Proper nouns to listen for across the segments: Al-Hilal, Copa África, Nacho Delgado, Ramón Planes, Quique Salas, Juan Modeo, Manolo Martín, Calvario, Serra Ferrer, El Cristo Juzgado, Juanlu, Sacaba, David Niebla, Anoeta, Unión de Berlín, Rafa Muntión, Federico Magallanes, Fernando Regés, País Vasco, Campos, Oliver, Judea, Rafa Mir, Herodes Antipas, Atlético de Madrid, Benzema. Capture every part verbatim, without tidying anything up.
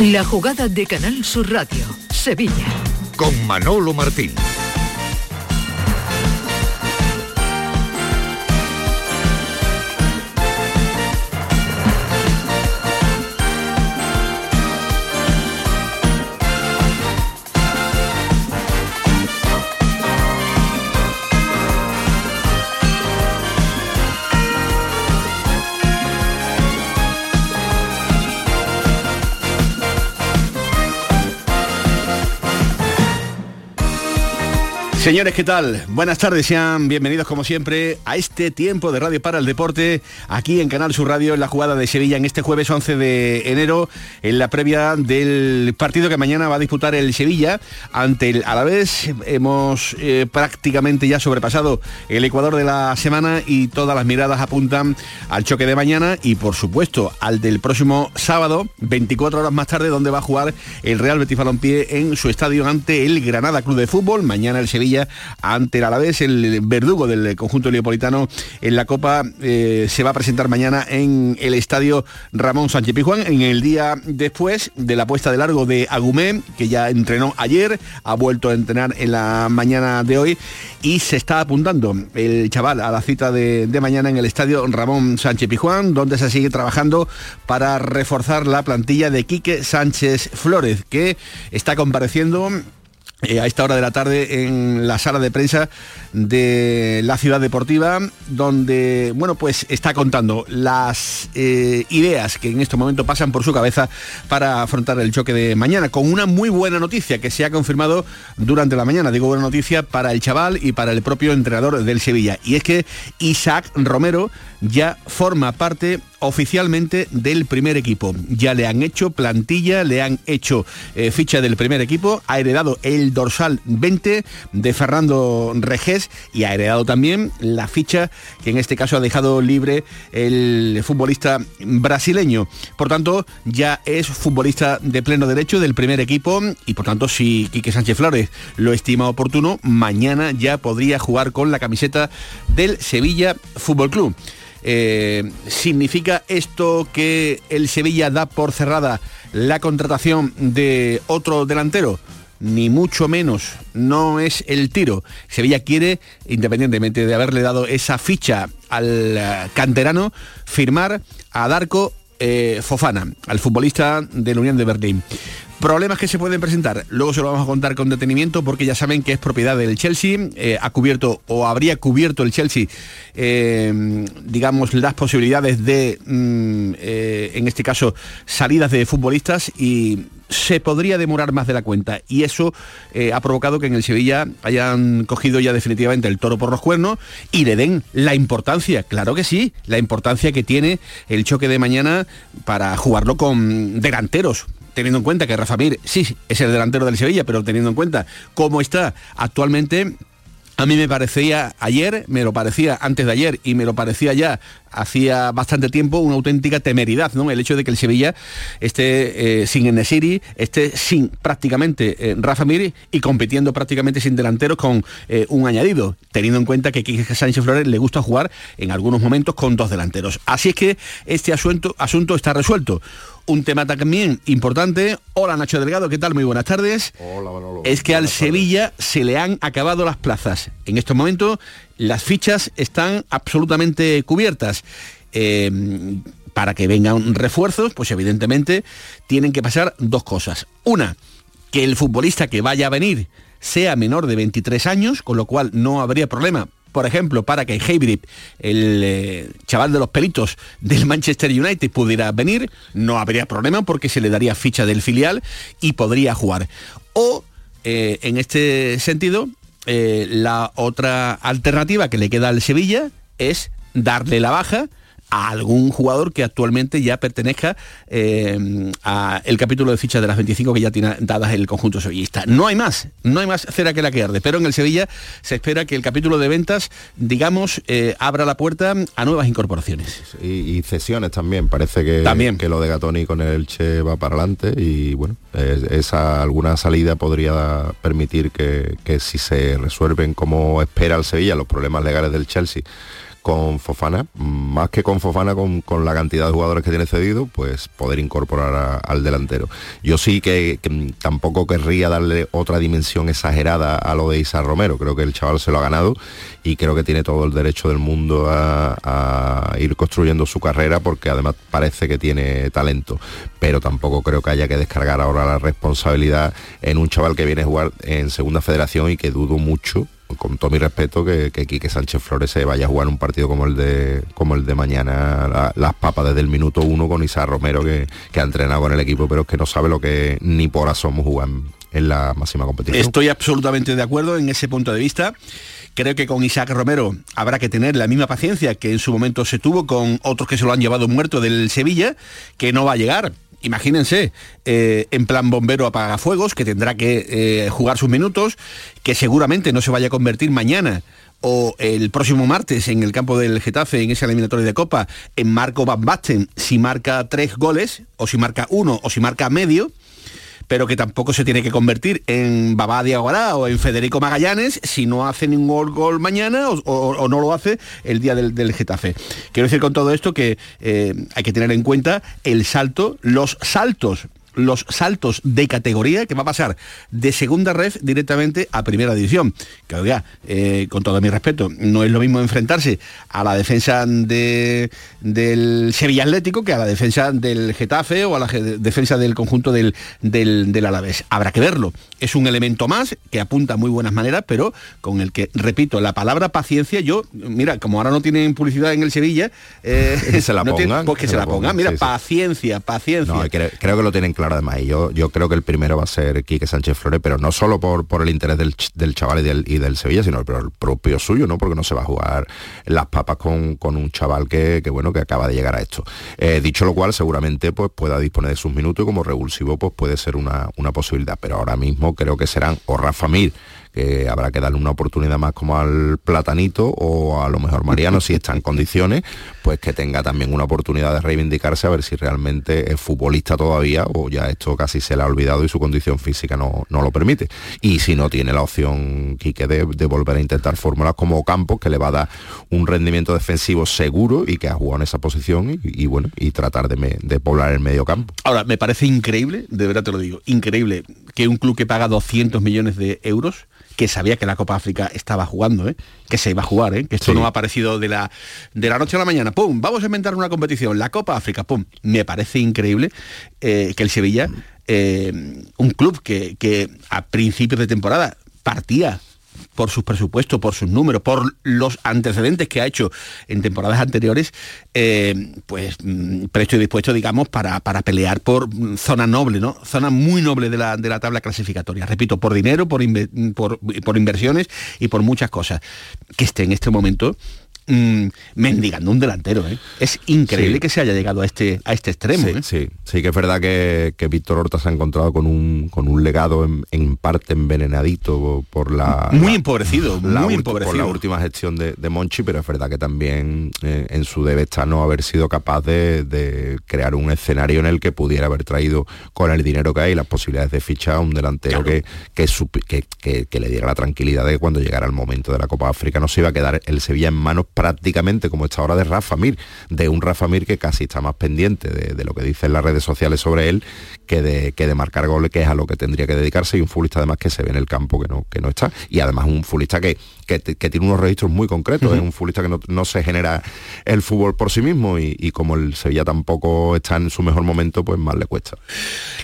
La jugada de Canal Sur Radio, Sevilla. Con Manolo Martín. Señores, ¿qué tal? Buenas tardes, sean bienvenidos como siempre a este tiempo de Radio para el Deporte, aquí en Canal Sur Radio, en la jugada de Sevilla, en este jueves once de enero, en la previa del partido que mañana va a disputar el Sevilla ante el Alavés. Hemos eh, prácticamente ya sobrepasado el ecuador de la semana y todas las miradas apuntan al choque de mañana y, por supuesto, al del próximo sábado, veinticuatro horas más tarde, donde va a jugar el Real Betis Balompié en su estadio ante el Granada Club de Fútbol. Mañana el Sevilla ante el Alavés, el verdugo del conjunto leopolitano en la Copa, eh, se va a presentar mañana en el estadio Ramón Sánchez-Pizjuán, en el día después de la puesta de largo de Agoumé, que ya entrenó ayer, ha vuelto a entrenar en la mañana de hoy y se está apuntando el chaval a la cita de, de mañana en el estadio Ramón Sánchez-Pizjuán, donde se sigue trabajando para reforzar la plantilla de Quique Sánchez Flores, que está compareciendo Eh, a esta hora de la tarde en la sala de prensa de la ciudad deportiva, donde bueno, pues está contando las eh, ideas que en este momento pasan por su cabeza para afrontar el choque de mañana, con una muy buena noticia que se ha confirmado durante la mañana. Digo buena noticia para el chaval y para el propio entrenador del Sevilla, y es que Isaac Romero ya forma parte oficialmente del primer equipo. Ya le han hecho plantilla, le han hecho eh, ficha del primer equipo, ha heredado el dorsal veinte de Fernando Regés y ha heredado también la ficha que en este caso ha dejado libre el futbolista brasileño. Por tanto, ya es futbolista de pleno derecho del primer equipo y por tanto, si Quique Sánchez Flores lo estima oportuno, mañana ya podría jugar con la camiseta del Sevilla Fútbol Club. Eh, ¿Significa esto que el Sevilla da por cerrada la contratación de otro delantero? Ni mucho menos, no es el tiro. Sevilla quiere, independientemente de haberle dado esa ficha al canterano, firmar a Darko eh, Fofana, al futbolista de la Unión de Berlín. Problemas que se pueden presentar, luego se lo vamos a contar con detenimiento, porque ya saben que es propiedad del Chelsea, eh, ha cubierto o habría cubierto el Chelsea, eh, digamos, las posibilidades de, mm, eh, en este caso, salidas de futbolistas, y se podría demorar más de la cuenta, y eso eh, ha provocado que en el Sevilla hayan cogido ya definitivamente el toro por los cuernos y le den la importancia, claro que sí, la importancia que tiene el choque de mañana para jugarlo con delanteros. Teniendo en cuenta que Rafa Mir, sí, es el delantero del Sevilla, pero teniendo en cuenta cómo está actualmente, a mí me parecía ayer, me lo parecía antes de ayer y me lo parecía ya hacía bastante tiempo, una auténtica temeridad, ¿no? El hecho de que el Sevilla esté eh, sin En-Nesyri, esté sin prácticamente eh, Rafa Mir y compitiendo prácticamente sin delanteros con eh, un añadido, teniendo en cuenta que Quique Sánchez Flores le gusta jugar en algunos momentos con dos delanteros. Así es que este asunto, asunto está resuelto. Un tema también importante. Hola, Nacho Delgado, ¿qué tal? Muy buenas tardes. Hola, Manolo. Es que al Sevilla se le han acabado las plazas. En estos momentos las fichas están absolutamente cubiertas. Eh, para que vengan refuerzos, pues evidentemente tienen que pasar dos cosas. Una, que el futbolista que vaya a venir sea menor de veintitrés años, con lo cual no habría problema, por ejemplo, para que Heybrid, el eh, chaval de los pelitos del Manchester United, pudiera venir. No habría problema porque se le daría ficha del filial y podría jugar. O, eh, en este sentido, eh, la otra alternativa que le queda al Sevilla es darle la baja a algún jugador que actualmente ya pertenezca eh, al capítulo de fichas de las veinticinco que ya tiene dadas el conjunto sevillista. No hay más, no hay más cera que la que arde, pero en el Sevilla se espera que el capítulo de ventas, digamos, eh, abra la puerta a nuevas incorporaciones. Y, y cesiones también, parece que, también. que lo de Gatoni con el Elche va para adelante y bueno, esa alguna salida podría permitir que, que si se resuelven como espera el Sevilla los problemas legales del Chelsea, con Fofana, más que con Fofana, con, con la cantidad de jugadores que tiene cedido, pues poder incorporar a, al delantero. Yo sí que, que tampoco querría darle otra dimensión exagerada a lo de Isaac Romero. Creo que el chaval se lo ha ganado y creo que tiene todo el derecho del mundo a, a ir construyendo su carrera, porque además parece que tiene talento, pero tampoco creo que haya que descargar ahora la responsabilidad en un chaval que viene a jugar en segunda federación y que dudo mucho, con todo mi respeto, que, que Quique Sánchez Flores se vaya a jugar un partido como el de como el de mañana, la, las papas desde el minuto uno con Isaac Romero, que, que ha entrenado con el equipo, pero es que no sabe lo que ni por asomo juegan en la máxima competición. Estoy absolutamente de acuerdo en ese punto de vista. Creo que con Isaac Romero habrá que tener la misma paciencia que en su momento se tuvo con otros que se lo han llevado muerto del Sevilla, que no va a llegar, imagínense, eh, en plan bombero apagafuegos, que tendrá que eh, jugar sus minutos, que seguramente no se vaya a convertir mañana o el próximo martes en el campo del Getafe, en esa eliminatoria de Copa, en Marco Van Basten, si marca tres goles, o si marca uno, o si marca medio, pero que tampoco se tiene que convertir en Babá Diaguará o en Federico Magallanes si no hace ningún gol mañana o, o, o no lo hace el día del, del Getafe. Quiero decir con todo esto que eh, hay que tener en cuenta el salto, los saltos, los saltos de categoría que va a pasar de segunda red directamente a primera división. Que oiga, eh, con todo mi respeto, no es lo mismo enfrentarse a la defensa de, del Sevilla Atlético que a la defensa del Getafe o a la defensa del conjunto del, del, del Alavés. Habrá que verlo. Es un elemento más que apunta a muy buenas maneras, pero con el que, repito, la palabra paciencia, yo, mira, como ahora no tienen publicidad en el Sevilla, eh, que se la no pongan. Tienen, pues que se, se la pongan. pongan. Mira, sí, sí. paciencia, paciencia. No, creo, creo que lo tienen claro. Además, yo, yo creo que el primero va a ser Quique Sánchez Flores, pero no solo por, por el interés del, del chaval y del, y del Sevilla, sino por el propio suyo, ¿no? Porque no se va a jugar las papas con, con un chaval que, que bueno, que acaba de llegar a esto. Eh, dicho lo cual, seguramente pues pueda disponer de sus minutos y como revulsivo pues puede ser una, una posibilidad, pero ahora mismo creo que serán o Rafa Mir, que habrá que darle una oportunidad más como al Platanito, o a lo mejor Mariano, si está en condiciones, pues que tenga también una oportunidad de reivindicarse, a ver si realmente es futbolista todavía, o ya esto casi se le ha olvidado y su condición física no, no lo permite. Y si no, tiene la opción, Quique, de, de volver a intentar fórmulas como Campos, que le va a dar un rendimiento defensivo seguro y que ha jugado en esa posición, y, y bueno, y tratar de, me, de poblar el medio campo. Ahora, me parece increíble, de verdad te lo digo, increíble, que un club que paga doscientos millones de euros, que sabía que la Copa África estaba jugando, ¿eh? que se iba a jugar, ¿eh? que esto sí. no ha aparecido de la, de la noche a la mañana, ¡pum!, vamos a inventar una competición, la Copa África, ¡pum! Me parece increíble eh, que el Sevilla, eh, un club que, que a principios de temporada partía por sus presupuestos, por sus números, por los antecedentes que ha hecho en temporadas anteriores, eh, pues presto y dispuesto, digamos, para, para pelear por zona noble, ¿no? Zona muy noble de la, de la tabla clasificatoria. Repito, por dinero, por, inve por, por inversiones y por muchas cosas. Que esté en este momento Mm, mendigando un delantero, ¿eh? Es increíble sí. que se haya llegado a este a este extremo. Sí, ¿eh? sí, sí que es verdad que, que Víctor Orta se ha encontrado con un con un legado en, en parte envenenadito por la... Muy la, empobrecido, la, muy la, empobrecido. Por la última gestión de, de Monchi, pero es verdad que también eh, en su debe está no haber sido capaz de, de crear un escenario en el que pudiera haber traído, con el dinero que hay, las posibilidades de fichar a un delantero, claro, que, que, supi, que, que, que le diera la tranquilidad de que cuando llegara el momento de la Copa África no se iba a quedar el Sevilla en manos prácticamente como está ahora de Rafa Mir, de un Rafa Mir que casi está más pendiente de, de lo que dicen las redes sociales sobre él que de, que de marcar goles, que es a lo que tendría que dedicarse, y un futbolista además que se ve en el campo que no, que no está, y además un futbolista que, que, que tiene unos registros muy concretos, uh-huh. es un futbolista que no, no se genera el fútbol por sí mismo, y, y como el Sevilla tampoco está en su mejor momento, pues más le cuesta.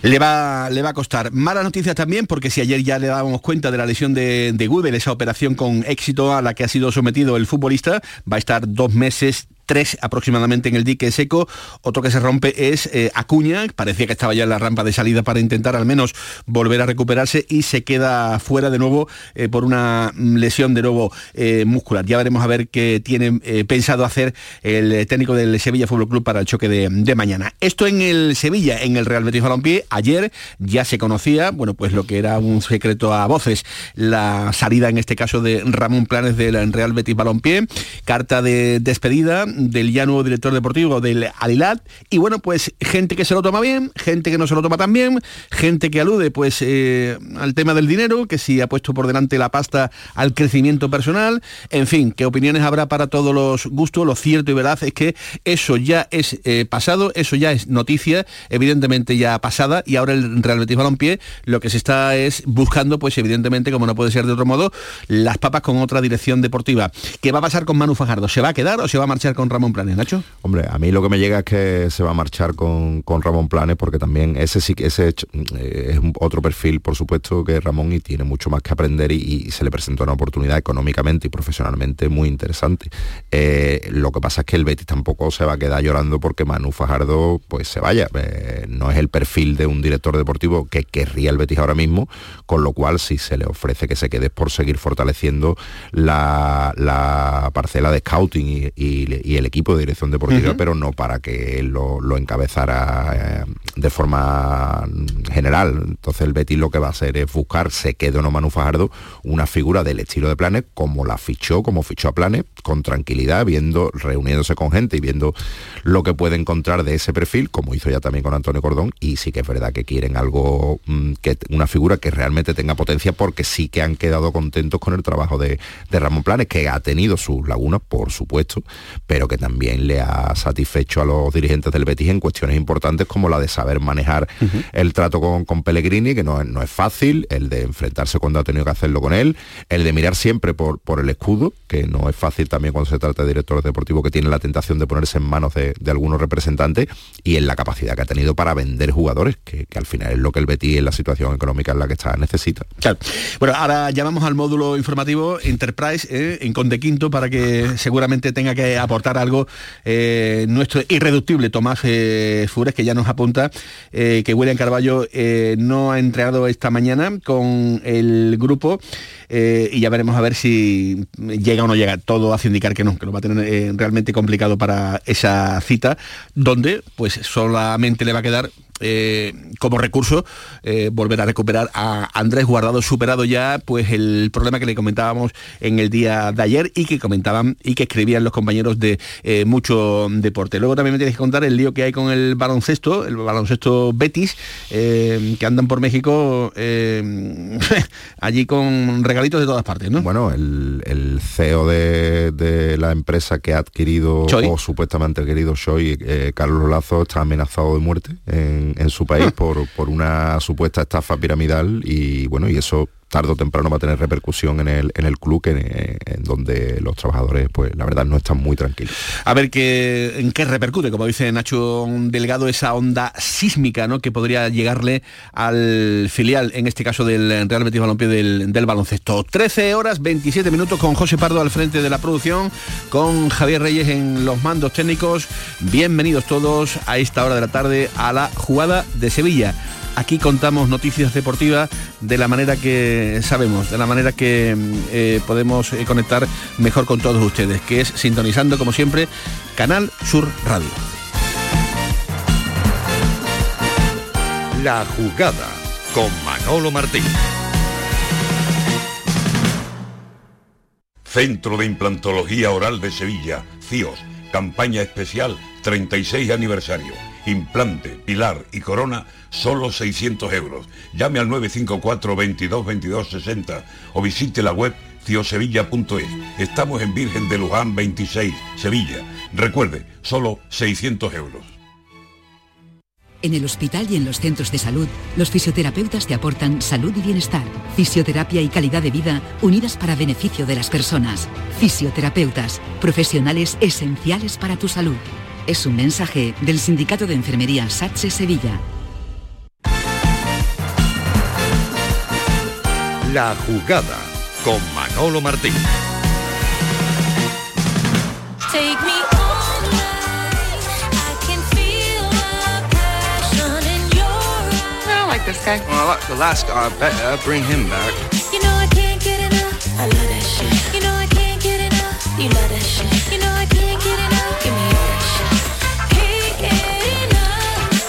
Le va, le va a costar. Malas noticias también, porque si ayer ya le dábamos cuenta de la lesión de, de Gübel, esa operación con éxito a la que ha sido sometido el futbolista, va a estar dos meses, tres aproximadamente, en el dique seco. Otro que se rompe es eh, Acuña, parecía que estaba ya en la rampa de salida para intentar al menos volver a recuperarse, y se queda fuera de nuevo eh, por una lesión de nuevo eh, muscular. Ya veremos a ver qué tiene eh, pensado hacer el técnico del Sevilla Fútbol Club para el choque de, de mañana. Esto en el Sevilla, en el Real Betis Balompié, ayer ya se conocía, bueno, pues lo que era un secreto a voces, la salida en este caso de Ramón Planes del Real Betis Balompié, carta de despedida del ya nuevo director deportivo del Al-Hilal. Y bueno, pues gente que se lo toma bien, gente que no se lo toma tan bien, gente que alude pues eh, al tema del dinero, que si ha puesto por delante la pasta al crecimiento personal, en fin, que opiniones habrá para todos los gustos. Lo cierto y verdad es que eso ya es eh, pasado, eso ya es noticia, evidentemente ya pasada, y ahora el Real Betis Balompié lo que se está es buscando, pues evidentemente, como no puede ser de otro modo, las papas con otra dirección deportiva. ¿Qué va a pasar con Manu Fajardo? ¿Se va a quedar o se va a marchar con Ramón Planes, Nacho? Hombre, a mí lo que me llega es que se va a marchar con, con Ramón Planes, porque también ese sí que ese es otro perfil, por supuesto, que Ramón, y tiene mucho más que aprender, y, y se le presenta una oportunidad económicamente y profesionalmente muy interesante. Eh, lo que pasa es que el Betis tampoco se va a quedar llorando porque Manu Fajardo pues se vaya. Eh, no es el perfil de un director deportivo que querría el Betis ahora mismo, con lo cual si se le ofrece que se quede es por seguir fortaleciendo la, la parcela de scouting y, y, y el equipo de dirección deportiva, uh-huh. pero no para que lo, lo encabezara eh, de forma general. Entonces el Betis lo que va a hacer es buscar, se quede o no Manu Fajardo, una figura del estilo de Planes, como la fichó, como fichó a Planes, con tranquilidad, viendo, reuniéndose con gente y viendo lo que puede encontrar de ese perfil, como hizo ya también con Antonio Cordón. Y sí que es verdad que quieren algo, mmm, que una figura que realmente tenga potencia, porque sí que han quedado contentos con el trabajo de, de Ramón Planes, que ha tenido sus lagunas, por supuesto, pero que también le ha satisfecho a los dirigentes del Betis en cuestiones importantes, como la de saber manejar uh-huh. el trato con, con Pellegrini, que no, no es fácil, el de enfrentarse cuando ha tenido que hacerlo con él, el de mirar siempre por, por el escudo, que no es fácil también cuando se trata de directores deportivos que tienen la tentación de ponerse en manos de, de algunos representantes, y en la capacidad que ha tenido para vender jugadores, que, que al final es lo que el Betis, en la situación económica en la que está, necesita. Claro. Bueno, ahora llamamos al módulo informativo Enterprise, eh, en Conde Quinto, para que seguramente tenga que aportar algo eh, nuestro irreductible Tomás eh, Fures, que ya nos apunta eh, que William Carvalho eh, no ha entrenado esta mañana con el grupo, eh, y ya veremos a ver si llega o no llega. Todo hace indicar que no, que lo va a tener eh, realmente complicado para esa cita, donde pues solamente le va a quedar Eh, como recurso eh, volver a recuperar a Andrés Guardado, superado ya pues el problema que le comentábamos en el día de ayer, y que comentaban y que escribían los compañeros de eh, Mucho Deporte. Luego también me tienes que contar el lío que hay con el baloncesto, el baloncesto Betis, eh, que andan por México eh, allí con regalitos de todas partes, ¿no? Bueno, el, el C E O de, de la empresa que ha adquirido Choy, o supuestamente adquirido Choy, eh, Carlos Lazo, está amenazado de muerte en en su país por, por una supuesta estafa piramidal, y bueno, y eso tarde o temprano va a tener repercusión en el, en el club, en, en donde los trabajadores, pues la verdad, no están muy tranquilos. A ver qué, en qué repercute, como dice Nacho Delgado, esa onda sísmica, ¿no?, que podría llegarle al filial, en este caso del Real Betis Balompié, del, del baloncesto. trece horas veintisiete minutos, con José Pardo al frente de la producción, con Javier Reyes en los mandos técnicos. Bienvenidos todos a esta hora de la tarde a La Jugada de Sevilla. Aquí contamos noticias deportivas de la manera que sabemos, de la manera que eh, podemos eh, conectar mejor con todos ustedes, que es sintonizando, como siempre, Canal Sur Radio. La Jugada con Manolo Martín. Centro de Implantología Oral de Sevilla, C I O S, campaña especial treinta y seis aniversario. Implante, pilar y corona, solo seiscientos euros. Llame al nueve cinco cuatro, veintidós, veintidós, sesenta o visite la web ciosevilla punto es. Estamos en Virgen de Luján veintiséis, Sevilla. Recuerde, solo seiscientos euros. En el hospital y en los centros de salud, los fisioterapeutas te aportan salud y bienestar, fisioterapia y calidad de vida unidas para beneficio de las personas. Fisioterapeutas, profesionales esenciales para tu salud. Es un mensaje del Sindicato de Enfermería S A T S E Sevilla. La Jugada con Manolo Martín.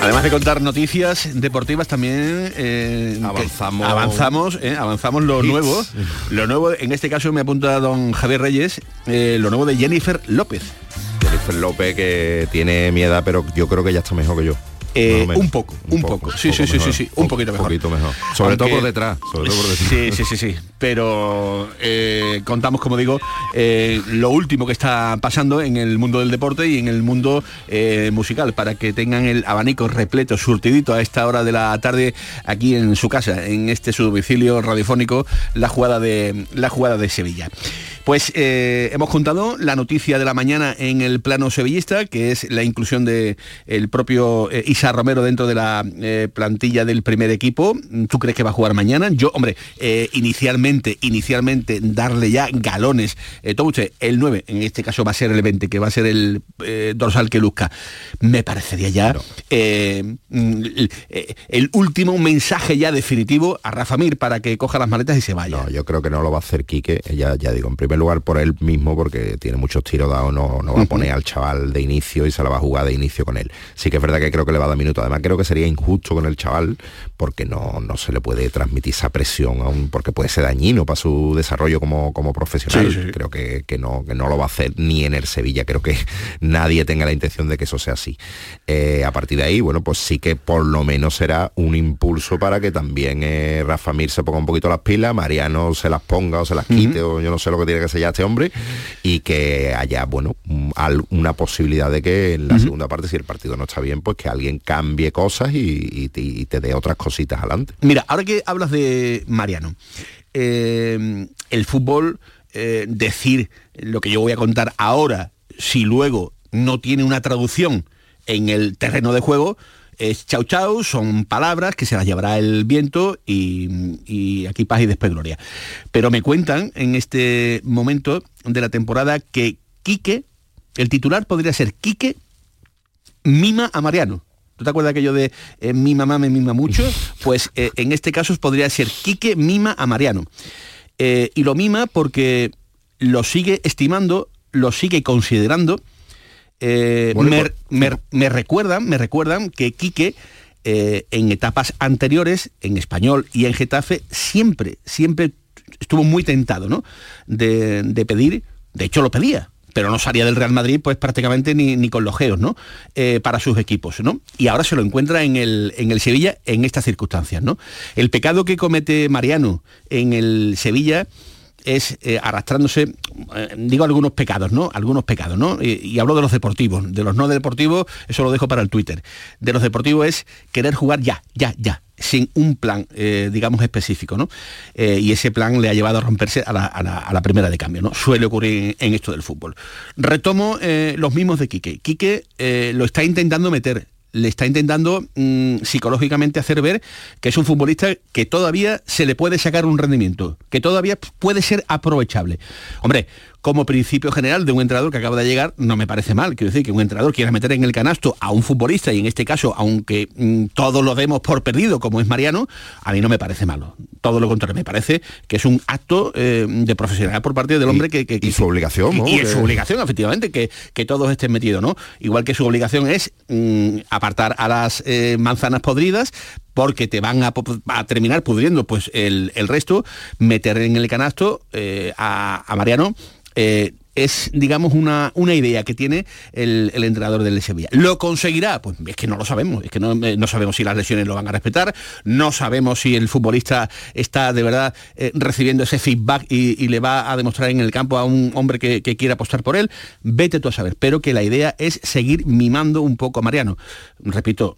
Además de contar noticias deportivas, también eh, avanzamos, avanzamos, eh, avanzamos lo hits. nuevo, lo nuevo. En este caso me apunta don Javier Reyes, eh, lo nuevo de Jennifer López. López, que tiene mi edad, pero yo creo que ya está mejor que yo. Eh, no, un poco, un poco, poco. Sí, poco sí, mejor, sí, sí, sí, un poquito mejor. Un poquito mejor. Sobre Aunque, todo por detrás. Sobre todo por detrás. Sí, sí, sí, sí. Pero eh, contamos, como digo, eh, lo último que está pasando en el mundo del deporte y en el mundo eh, musical, para que tengan el abanico repleto, surtidito a esta hora de la tarde, aquí en su casa, en este su domicilio radiofónico, la jugada de la jugada de Sevilla. Pues eh, hemos juntado la noticia de la mañana en el plano sevillista, que es la inclusión de el propio eh, Isaac Romero dentro de la eh, plantilla del primer equipo. ¿Tú crees que va a jugar mañana? Yo, hombre, eh, inicialmente, inicialmente darle ya galones. Eh, todo usted, el nueve, en este caso va a ser el veinte, que va a ser el eh, dorsal que luzca. Me parecería ya no. eh, el, el último mensaje ya definitivo a Rafa Mir para que coja las maletas y se vaya. No, yo creo que no lo va a hacer Quique, ya, ya digo, en primer lugar por él mismo, porque tiene muchos tiros dados, no, no va a poner al chaval de inicio y se la va a jugar de inicio con él. Sí que es verdad que creo que le va a dar minutos. Además creo que sería injusto con el chaval, porque no, no se le puede transmitir esa presión aún, porque puede ser dañino para su desarrollo como, como profesional. Sí, sí, sí. Creo que, que, no, que no lo va a hacer ni en el Sevilla. Creo que nadie tenga la intención de que eso sea así. Eh, a partir de ahí, bueno, pues sí que por lo menos será un impulso para que también eh, Rafa Mir se ponga un poquito las pilas, Mariano se las ponga o se las quite, uh-huh. o yo no sé lo que tiene que ser ya este hombre, y que haya, bueno, una posibilidad de que en la uh-huh. segunda parte, si el partido no está bien, pues que alguien cambie cosas y, y, y te dé otras cositas adelante. Mira, ahora que hablas de Mariano, eh, el fútbol, eh, decir lo que yo voy a contar ahora, si luego no tiene una traducción en el terreno de juego, es chau chau, son palabras que se las llevará el viento y, y aquí paz y después gloria. Pero me cuentan en este momento de la temporada que Quique, el titular podría ser Quique, mima a Mariano. ¿Tú te acuerdas aquello de eh, mi mamá me mima mucho? Pues eh, en este caso podría ser Quique mima a Mariano. Eh, y lo mima porque lo sigue estimando, lo sigue considerando. Eh, bueno, me, bueno. Me, me recuerdan, me recuerdan que Quique eh, en etapas anteriores, en Español y en Getafe, siempre, siempre estuvo muy tentado, ¿no? De, de pedir, de hecho lo pedía, pero no salía del Real Madrid, pues prácticamente ni, ni con los geos, ¿no? Eh, para sus equipos, ¿no? Y ahora se lo encuentra en el, en el Sevilla en estas circunstancias, ¿no? El pecado que comete Mariano en el Sevilla es eh, arrastrándose, eh, digo algunos pecados, ¿no? Algunos pecados, ¿no? Y, y hablo de los deportivos, de los no deportivos, eso lo dejo para el Twitter. De los deportivos es querer jugar ya, ya, ya, sin un plan, eh, digamos, específico, ¿no? Eh, y ese plan le ha llevado a romperse a la, a la, a la primera de cambio, ¿no? Suele ocurrir en, en esto del fútbol. Retomo eh, los mismos de Quique. Quique eh, lo está intentando meter, le está intentando mmm, psicológicamente hacer ver que es un futbolista que todavía se le puede sacar un rendimiento, que todavía puede ser aprovechable. Hombre, como principio general de un entrenador que acaba de llegar, no me parece mal. Quiero decir, que un entrenador quiera meter en el canasto a un futbolista, y en este caso, aunque mmm, todos lo demos por perdido, como es Mariano, a mí no me parece malo. Todo lo contrario, me parece que es un acto eh, de profesionalidad por parte del hombre. Y, que, que, que... Y su obligación, ¿no? Y, y es su obligación, efectivamente, que, que todos estén metidos, ¿no? Igual que su obligación es mmm, apartar a las eh, manzanas podridas, porque te van a, a terminar pudriendo pues el, el resto. Meter en el canasto eh, a, a Mariano eh, es, digamos, una, una idea que tiene el, el entrenador del Sevilla. ¿Lo conseguirá? Pues es que no lo sabemos, es que no, no sabemos si las lesiones lo van a respetar, no sabemos si el futbolista está de verdad eh, recibiendo ese feedback y, y le va a demostrar en el campo a un hombre que, que quiera apostar por él. Vete tú a saber, pero que la idea es seguir mimando un poco a Mariano. Repito,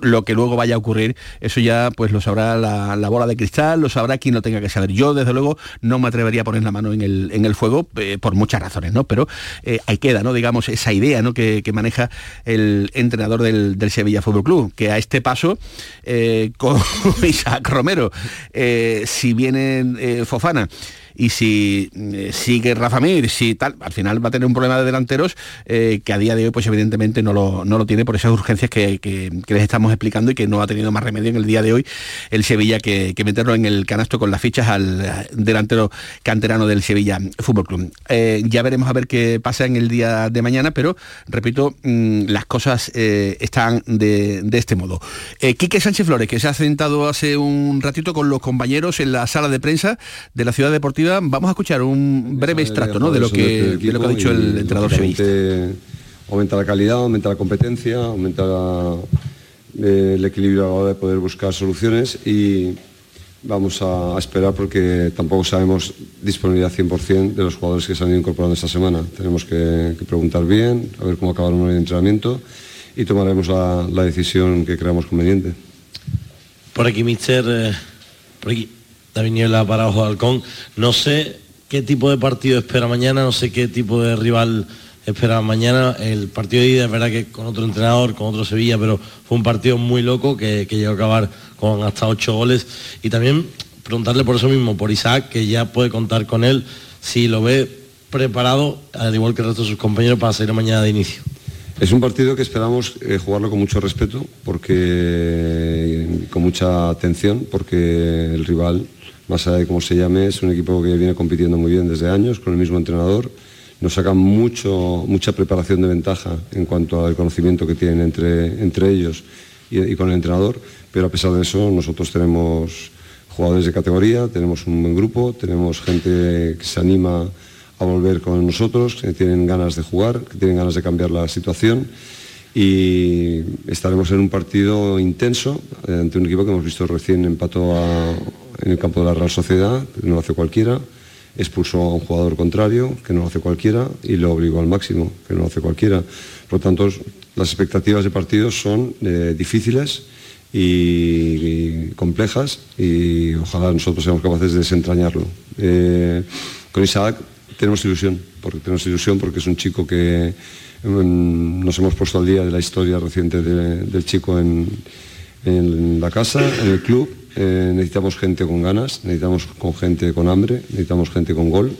lo que luego vaya a ocurrir, eso ya pues lo sabrá la, la bola de cristal, lo sabrá quien lo tenga que saber. Yo, desde luego, no me atrevería a poner la mano en el, en el fuego eh, por muchas razones. ¿no? Pero eh, ahí queda, ¿no? Digamos, esa idea, ¿no? que, que maneja el entrenador del, del Sevilla Fútbol Club, que a este paso, eh, con Isaac Romero, eh, si viene eh, Fofana y si eh, sigue Rafa Mir, si tal, al final va a tener un problema de delanteros eh, que a día de hoy, pues evidentemente no lo, no lo tiene por esas urgencias que, que, que les estamos explicando, y que no ha tenido más remedio en el día de hoy el Sevilla que, que meterlo en el canasto con las fichas al delantero canterano del Sevilla Fútbol Club. Eh, ya veremos a ver qué pasa en el día de mañana, pero repito, mmm, las cosas eh, están de, de este modo. Eh, Quique Sánchez Flores, que se ha sentado hace un ratito con los compañeros en la sala de prensa de la ciudad deportiva. Vamos a escuchar un breve extracto, ¿no? de, lo que, de lo que ha dicho el entrenador sevillista. aumenta la calidad, aumenta la competencia, aumenta la, eh, el equilibrio a la hora de poder buscar soluciones y vamos a, a esperar porque tampoco sabemos disponibilidad cien por cien de los jugadores que se han ido incorporando esta semana. Tenemos que, que preguntar bien, a ver cómo acabaron el entrenamiento y tomaremos la, la decisión que creamos conveniente. Por aquí, mister, eh, por aquí, David Niebla para Ojo de Halcón. No sé qué tipo de partido espera mañana, no sé qué tipo de rival espera mañana. El partido de ida es verdad que con otro entrenador, con otro Sevilla, pero fue un partido muy loco que, que llegó a acabar con hasta ocho goles. Y también preguntarle por eso mismo, por Isaac, que ya puede contar con él, si lo ve preparado, al igual que el resto de sus compañeros, para salir mañana de inicio. Es un partido que esperamos eh, jugarlo con mucho respeto, porque con mucha atención, porque el rival, más allá de cómo se llame, es un equipo que viene compitiendo muy bien desde años, con el mismo entrenador. Nos sacan mucho, mucha preparación de ventaja en cuanto al conocimiento que tienen entre, entre ellos y, y con el entrenador, pero a pesar de eso nosotros tenemos jugadores de categoría, tenemos un buen grupo, tenemos gente que se anima a volver con nosotros, que tienen ganas de jugar, que tienen ganas de cambiar la situación y estaremos en un partido intenso ante un equipo que hemos visto recién empató a, en el campo de la Real Sociedad, que no lo hace cualquiera, expulsó a un jugador contrario, que no lo hace cualquiera, y lo obligó al máximo, que no lo hace cualquiera. Por lo tanto, las expectativas de partidos son eh, difíciles y, y complejas y ojalá nosotros seamos capaces de desentrañarlo. Eh, con Isaac, Tenemos ilusión, porque tenemos ilusión porque es un chico que um, nos hemos puesto al día de la historia reciente de, del chico en, en la casa, en el club. Eh, necesitamos gente con ganas, necesitamos con gente con hambre, necesitamos gente con gol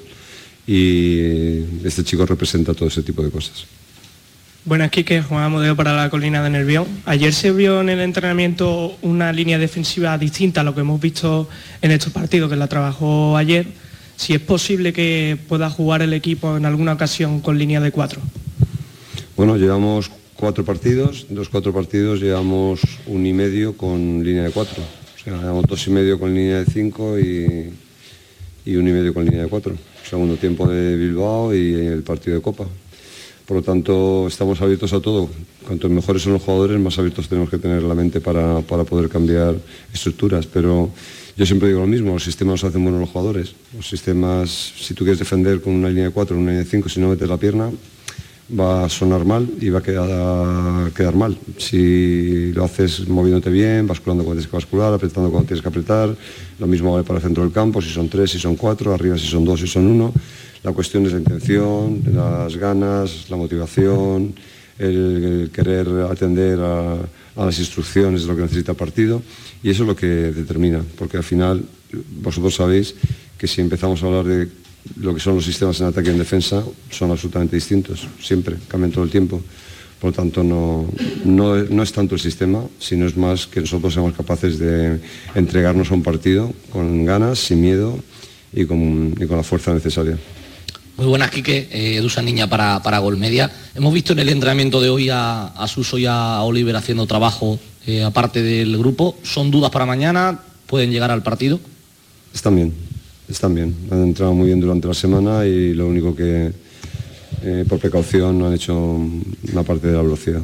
y este chico representa todo ese tipo de cosas. Buenas, Quique, Juan Modeo para la Colina de Nervión. Ayer se vio en el entrenamiento una línea defensiva distinta a lo que hemos visto en estos partidos, que la trabajó ayer. Si es posible que pueda jugar el equipo en alguna ocasión con línea de cuatro. Bueno, llevamos cuatro partidos, de los cuatro partidos llevamos un y medio con línea de cuatro. O sea, llevamos dos y medio con línea de cinco y, y un y medio con línea de cuatro. Segundo tiempo de Bilbao y el partido de Copa. Por lo tanto, estamos abiertos a todo. Cuantos mejores son los jugadores, más abiertos tenemos que tener la mente para, para poder cambiar estructuras, pero yo siempre digo lo mismo, los sistemas los hacen buenos los jugadores. Los sistemas, si tú quieres defender con una línea de cuatro, una línea de cinco, si no metes la pierna, va a sonar mal y va a quedar, a quedar mal. Si lo haces moviéndote bien, basculando cuando tienes que bascular, apretando cuando tienes que apretar, lo mismo vale para el centro del campo, si son tres, si son cuatro, arriba si son dos, si son uno. La cuestión es la intención, las ganas, la motivación, el, el querer atender a... a las instrucciones de lo que necesita el partido y eso es lo que determina, porque al final vosotros sabéis que si empezamos a hablar de lo que son los sistemas en ataque y en defensa son absolutamente distintos, siempre, cambian todo el tiempo, por lo tanto no, no, no es tanto el sistema, sino es más que nosotros seamos capaces de entregarnos a un partido con ganas, sin miedo y con, y con la fuerza necesaria. Muy buenas, Quique, eh, Edusa Niña para, para Golmedia. Hemos visto en el entrenamiento de hoy a, a Suso y a Oliver haciendo trabajo eh, aparte del grupo. ¿Son dudas para mañana? ¿Pueden llegar al partido? Están bien, están bien. Han entrado muy bien durante la semana y lo único que eh, por precaución no han hecho una parte de la velocidad.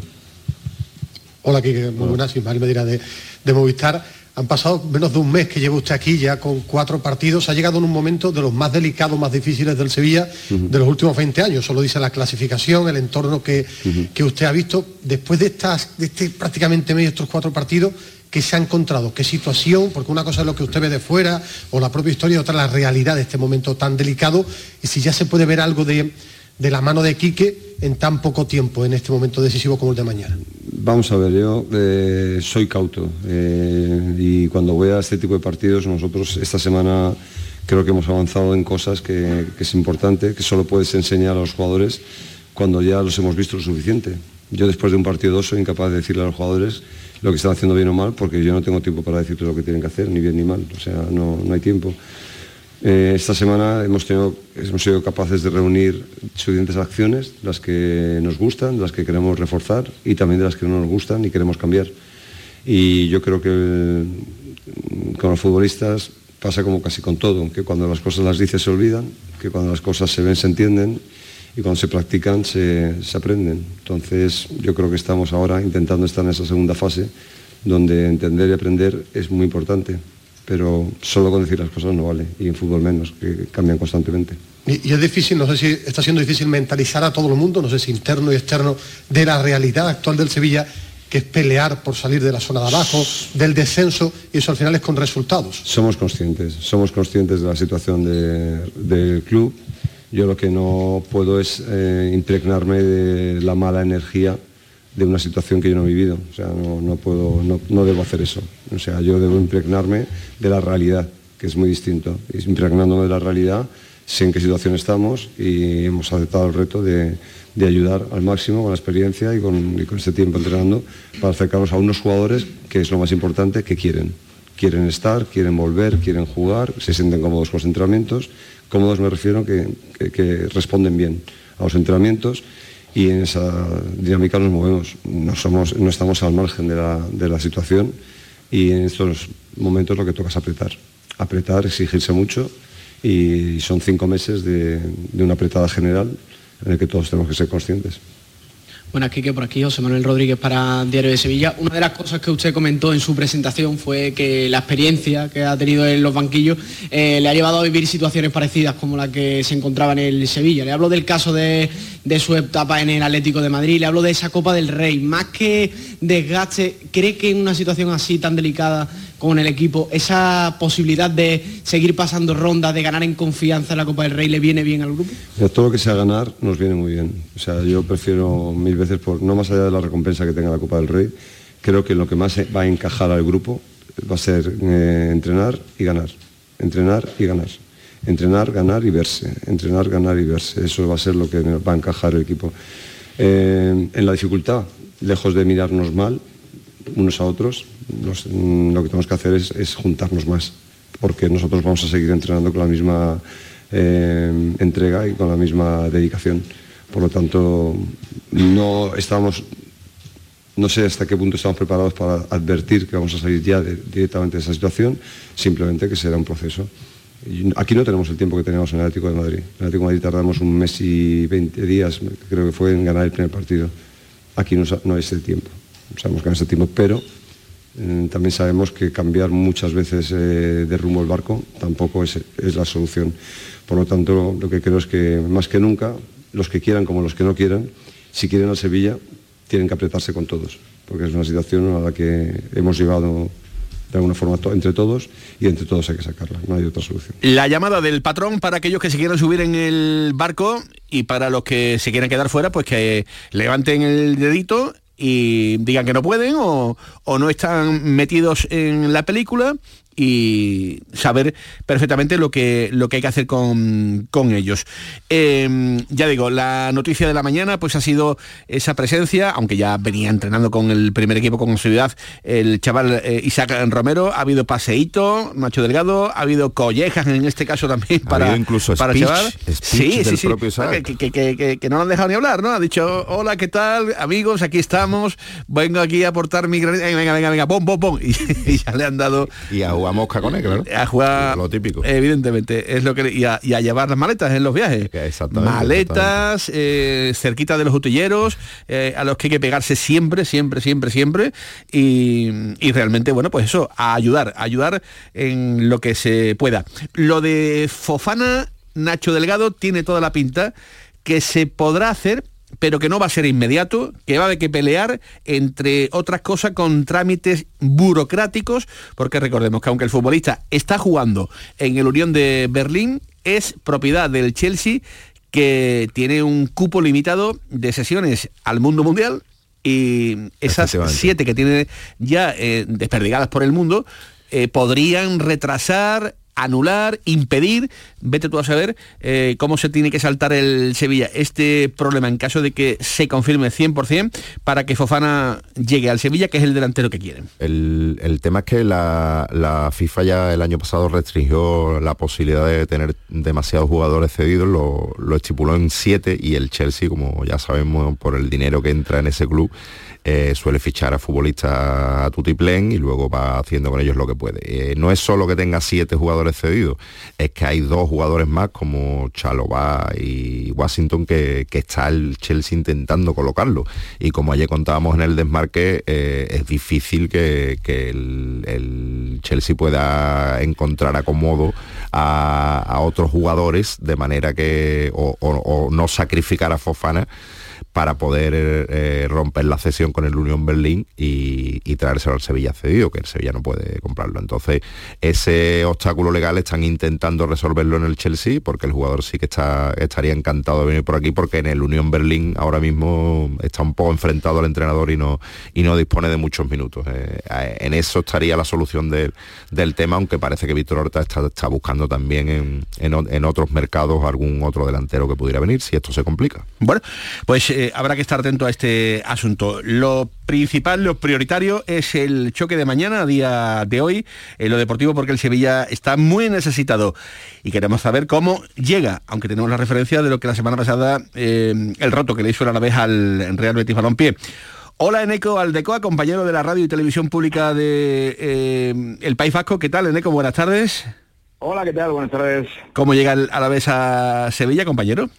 Hola, Quique, muy buenas. Ismael Medina de, de Movistar. Han pasado menos de un mes que lleva usted aquí ya con cuatro partidos. Ha llegado en un momento de los más delicados, más difíciles del Sevilla uh-huh. de los últimos veinte años. Solo dice la clasificación, el entorno que, uh-huh. que usted ha visto. Después de, estas, de este prácticamente medio de estos cuatro partidos, ¿qué se ha encontrado? ¿Qué situación? Porque una cosa es lo que usted ve de fuera o la propia historia, otra la realidad de este momento tan delicado. Y si ya se puede ver algo de, de la mano de Quique en tan poco tiempo, en este momento decisivo como el de mañana. Vamos a ver, yo eh, soy cauto eh, y cuando voy a este tipo de partidos nosotros esta semana creo que hemos avanzado en cosas que, que es importante, que solo puedes enseñar a los jugadores cuando ya los hemos visto lo suficiente. Yo después de un partido dos soy incapaz de decirle a los jugadores lo que están haciendo bien o mal porque yo no tengo tiempo para decirles lo que tienen que hacer, ni bien ni mal, o sea, no, no hay tiempo. Eh, esta semana hemos, tenido, hemos sido capaces de reunir suficientes acciones, las que nos gustan, las que queremos reforzar y también de las que no nos gustan y queremos cambiar. Y yo creo que el, con los futbolistas pasa como casi con todo, que cuando las cosas las dices se olvidan, que cuando las cosas se ven se entienden y cuando se practican se, se aprenden. Entonces yo creo que estamos ahora intentando estar en esa segunda fase donde entender y aprender es muy importante, pero solo con decir las cosas no vale, y en fútbol menos, que cambian constantemente. Y, y es difícil, no sé si está siendo difícil mentalizar a todo el mundo, no sé si interno y externo, de la realidad actual del Sevilla, que es pelear por salir de la zona de abajo, del descenso, y eso al final es con resultados. Somos conscientes, somos conscientes de la situación de, del club. Yo lo que no puedo es eh, impregnarme de la mala energía de una situación que yo no he vivido, o sea, no, no puedo, no, no debo hacer eso, o sea, yo debo impregnarme de la realidad, que es muy distinto, y impregnándome de la realidad, sé en qué situación estamos y hemos aceptado el reto de, de ayudar al máximo con la experiencia y con, y con este tiempo entrenando para acercarnos a unos jugadores, que es lo más importante, que quieren, quieren estar, quieren volver, quieren jugar, se sienten cómodos con los entrenamientos, cómodos me refiero que, que, que responden bien a los entrenamientos. Y en esa dinámica nos movemos, no, somos, no estamos al margen de la, de la situación, y en estos momentos lo que toca es apretar, apretar, exigirse mucho, y son cinco meses de, de una apretada general en la que todos tenemos que ser conscientes. Buenas, Quique, por aquí José Manuel Rodríguez para Diario de Sevilla. Una de las cosas que usted comentó en su presentación fue que la experiencia que ha tenido en los banquillos eh, le ha llevado a vivir situaciones parecidas como la que se encontraba en el Sevilla. Le hablo del caso de, de su etapa en el Atlético de Madrid, le hablo de esa Copa del Rey. Más que desgaste, ¿cree que en una situación así tan delicada con el equipo, esa posibilidad de seguir pasando rondas, de ganar en confianza en la Copa del Rey, le viene bien al grupo? Mira, todo lo que sea ganar nos viene muy bien. O sea, yo prefiero mil veces, por, no más allá de la recompensa que tenga la Copa del Rey, creo que lo que más va a encajar al grupo va a ser eh, entrenar y ganar, entrenar y ganar, entrenar, ganar y verse, entrenar, ganar y verse. Eso va a ser lo que va a encajar el equipo. Eh, en la dificultad, lejos de mirarnos mal unos a otros, Nos, lo que tenemos que hacer es, es juntarnos más, porque nosotros vamos a seguir entrenando con la misma eh, entrega y con la misma dedicación. Por lo tanto, no estamos, no sé hasta qué punto estamos preparados para advertir que vamos a salir ya de, directamente de esa situación, simplemente que será un proceso. Y aquí no tenemos el tiempo que teníamos en el Atlético de Madrid. En el Atlético de Madrid tardamos un mes y veinte días, creo que fue, en ganar el primer partido. Aquí no, no es el tiempo, sabemos que no es el tiempo, pero también sabemos que cambiar muchas veces eh, de rumbo el barco tampoco es, es la solución. Por lo tanto, lo que creo es que más que nunca, los que quieran como los que no quieran, si quieren a Sevilla, tienen que apretarse con todos, porque es una situación a la que hemos llevado de alguna forma to- entre todos, y entre todos hay que sacarla, no hay otra solución. La llamada del patrón para aquellos que se quieran subir en el barco, y para los que se quieran quedar fuera, pues que levanten el dedito y digan que no pueden o, o no están metidos en la película, y saber perfectamente lo que, lo que hay que hacer con, con ellos. Eh, ya digo, la noticia de la mañana pues ha sido esa presencia, aunque ya venía entrenando con el primer equipo con seguridad, el chaval eh, Isaac Romero. Ha habido paseíto, Nacho Delgado, ha habido collejas en este caso también para, ha incluso para speech, chaval. Speech sí, del sí, propio Isaac. Que, que, que, que, que no lo han dejado ni hablar, ¿no? Ha dicho, hola, ¿qué tal? Amigos, aquí estamos, vengo aquí a aportar mi granito, venga, venga, venga, bom, bom, bom. Y, y ya le han dado... Y ahora, a mosca con él, claro. A jugar, lo típico. Evidentemente, es lo que y a, y a llevar las maletas en los viajes. Exactamente, maletas, exactamente. Eh, cerquita de los utilleros, eh, a los que hay que pegarse siempre, siempre, siempre, siempre. Y, y realmente, bueno, pues eso, a ayudar, a ayudar en lo que se pueda. Lo de Fofana, Nacho Delgado, tiene toda la pinta que se podrá hacer, pero que no va a ser inmediato, que va a haber que pelear, entre otras cosas, con trámites burocráticos, porque recordemos que aunque el futbolista está jugando en el Unión de Berlín, es propiedad del Chelsea, que tiene un cupo limitado de sesiones al mundo mundial, y esas siete que tiene ya eh, desperdigadas por el mundo, eh, podrían retrasar, anular, impedir, vete tú a saber eh, cómo se tiene que saltar el Sevilla este problema en caso de que se confirme cien por cien para que Fofana llegue al Sevilla, que es el delantero que quieren. El, el tema es que la, la FIFA ya el año pasado restringió la posibilidad de tener demasiados jugadores cedidos, lo, lo estipuló en siete, y el Chelsea, como ya sabemos, por el dinero que entra en ese club, Eh, suele fichar a futbolistas a tutiplén y luego va haciendo con ellos lo que puede. Eh, no es solo que tenga siete jugadores jugadores cedidos, es que hay dos jugadores más como Chalobah y Washington que, que está el Chelsea intentando colocarlo, y como ayer contábamos en el desmarque, eh, es difícil que, que el, el Chelsea pueda encontrar acomodo a, a otros jugadores, de manera que o, o, o no sacrificar a Fofana para poder eh, romper la cesión con el Unión Berlín y, y traérselo al Sevilla cedido, que el Sevilla no puede comprarlo. Entonces, ese obstáculo legal están intentando resolverlo en el Chelsea, porque el jugador sí que está estaría encantado de venir por aquí, porque en el Unión Berlín ahora mismo está un poco enfrentado al entrenador y no, y no dispone de muchos minutos. Eh, en eso estaría la solución de, del tema, aunque parece que Víctor Orta está, está buscando también en, en, en otros mercados algún otro delantero que pudiera venir, si esto se complica. Bueno, pues... Eh... habrá que estar atento a este asunto. Lo principal, lo prioritario es el choque de mañana, día de hoy, en lo deportivo, porque el Sevilla está muy necesitado y queremos saber cómo llega, aunque tenemos la referencia de lo que la semana pasada, eh, el roto que le hizo el Alavés al Real Betis Balompié. Hola, Eneco Aldecoa, compañero de la radio y televisión pública de eh, el País Vasco. ¿Qué tal, Eneco? Buenas tardes. Hola, ¿qué tal? Buenas tardes. ¿Cómo llega el Alavés a Sevilla, compañero?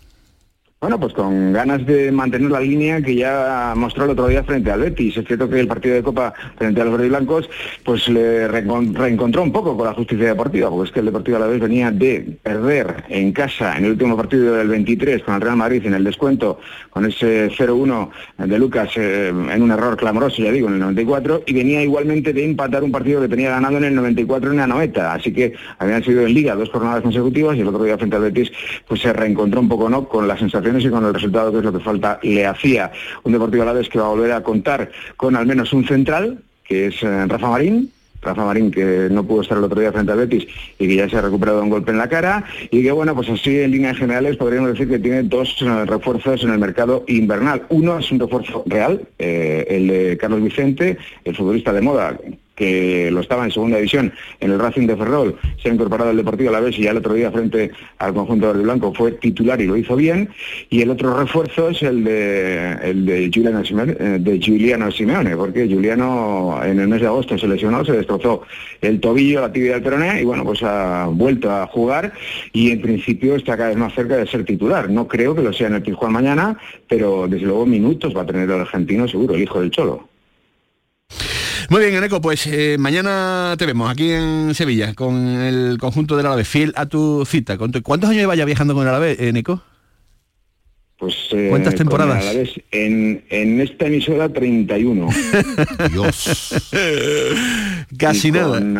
Bueno, pues con ganas de mantener la línea que ya mostró el otro día frente al Betis. Es cierto que el partido de Copa frente a los verdiblancos pues le reencontró un poco con la justicia deportiva, porque es que el Deportivo Alavés venía de perder en casa en el último partido del veintitrés con el Real Madrid en el descuento, con ese cero uno de Lucas eh, en un error clamoroso, ya digo, en el noventa y cuatro, y venía igualmente de empatar un partido que tenía ganado en el noventa y cuatro en Anoeta. Así que habían sido en Liga dos jornadas consecutivas y el otro día frente al Betis pues se reencontró un poco, ¿no?, con la sensación y con el resultado, que es lo que falta le hacía. Un Deportivo Alavés que va a volver a contar con al menos un central, que es Rafa Marín, Rafa Marín que no pudo estar el otro día frente al Betis y que ya se ha recuperado un golpe en la cara, y que bueno, pues así en líneas generales podríamos decir que tiene dos refuerzos en el mercado invernal. Uno es un refuerzo real, eh, el de Carlos Vicente, el futbolista de moda, que lo estaba en segunda división en el Racing de Ferrol, se ha incorporado al Deportivo Alavés y ya el otro día frente al conjunto verde blanco fue titular y lo hizo bien. Y el otro refuerzo es el de el de Giuliano Simeone, de Giuliano Simeone, porque Giuliano en el mes de agosto se lesionó, se destrozó el tobillo, la tibia del peroné, y bueno, pues ha vuelto a jugar y en principio está cada vez más cerca de ser titular. No creo que lo sea en el Pizjuán mañana, pero desde luego minutos va a tener el argentino seguro, el hijo del Cholo. Muy bien, Eneco, pues eh, mañana te vemos aquí en Sevilla con el conjunto del Alavés, fiel a tu cita. ¿Cuántos años llevas ya viajando con el Alavés, Eneco? Pues, eh, ¿cuántas temporadas? Con el Alavés en, en esta emisora treinta y uno. Dios. Casi y nada. Con,